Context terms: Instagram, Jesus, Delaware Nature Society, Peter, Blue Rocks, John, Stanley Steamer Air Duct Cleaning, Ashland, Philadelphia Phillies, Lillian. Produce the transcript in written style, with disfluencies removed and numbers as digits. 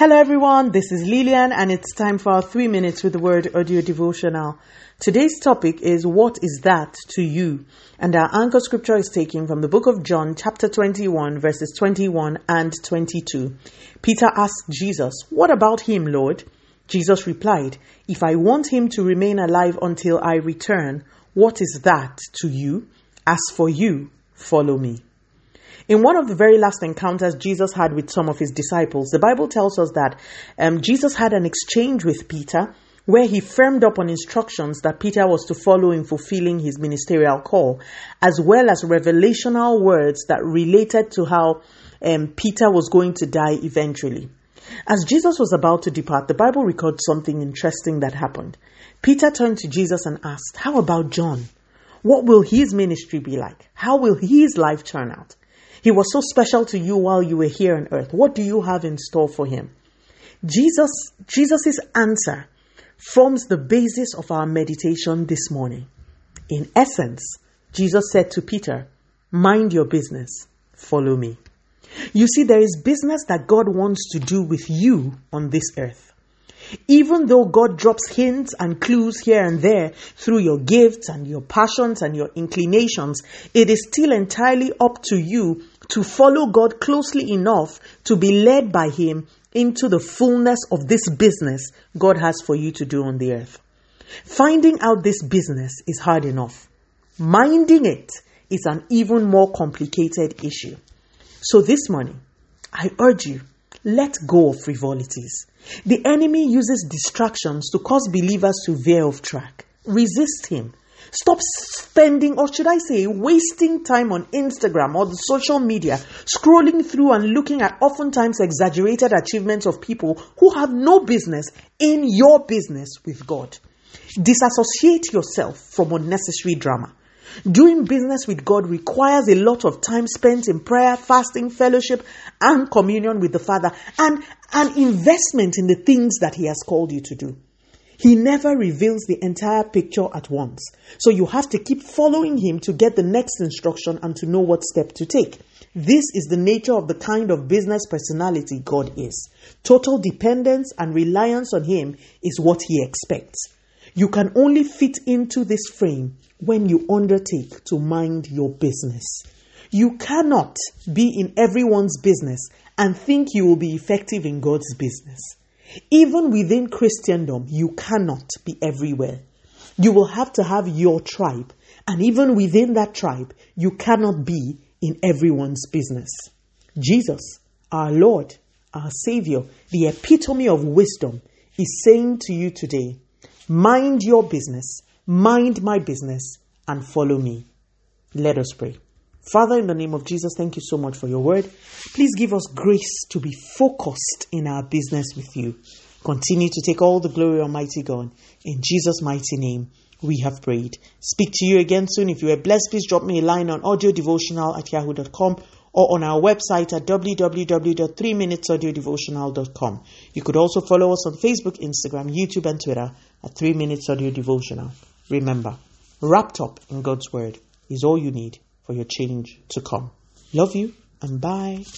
Hello everyone, this is Lillian and it's time for our 3 minutes with the Word audio devotional. Today's topic is what is that to you? And our anchor scripture is taken from the book of John chapter 21 verses 21 and 22. Peter asked Jesus, "What about him, Lord?" Jesus replied, "If I want him to remain alive until I return, what is that to you? As for you, follow me." In one of the very last encounters Jesus had with some of his disciples, the Bible tells us that Jesus had an exchange with Peter where he firmed up on instructions that Peter was to follow in fulfilling his ministerial call, as well as revelational words that related to how Peter was going to die eventually. As Jesus was about to depart, the Bible records something interesting that happened. Peter turned to Jesus and asked, "How about John? What will his ministry be like? How will his life turn out? He was so special to you while you were here on earth. What do you have in store for him?" Jesus' answer forms the basis of our meditation this morning. In essence, Jesus said to Peter, "Mind your business, follow me." You see, there is business that God wants to do with you on this earth. Even though God drops hints and clues here and there through your gifts and your passions and your inclinations, it is still entirely up to you to follow God closely enough to be led by Him into the fullness of this business God has for you to do on the earth. Finding out this business is hard enough. Minding it is an even more complicated issue. So this morning, I urge you, let go of frivolities. The enemy uses distractions to cause believers to veer off track. Resist him. Stop spending, or should I say, wasting time on Instagram or the social media, scrolling through and looking at oftentimes exaggerated achievements of people who have no business in your business with God. Disassociate yourself from unnecessary drama. Doing business with God requires a lot of time spent in prayer, fasting, fellowship, and communion with the Father, and an investment in the things that He has called you to do. He never reveals the entire picture at once, so you have to keep following Him to get the next instruction and to know what step to take. This is the nature of the kind of business personality God is. Total dependence and reliance on Him is what He expects. You can only fit into this frame when you undertake to mind your business. You cannot be in everyone's business and think you will be effective in God's business. Even within Christendom, you cannot be everywhere. You will have to have your tribe, and even within that tribe, you cannot be in everyone's business. Jesus, our Lord, our Savior, the epitome of wisdom, is saying to you today, "Mind your business, mind my business, and follow me." Let us pray. Father, in the name of Jesus, thank you so much for your word. Please give us grace to be focused in our business with you. Continue to take all the glory, Almighty God. In Jesus' mighty name, we have prayed. Speak to you again soon. If you are blessed, please drop me a line on audiodevotional@yahoo.com or on our website at www.3minutesaudiodevotional.com. You could also follow us on Facebook, Instagram, YouTube, and Twitter at 3 Minutes Audio Devotional. Remember, wrapped up in God's Word is all you need for your change to come. Love you, and bye.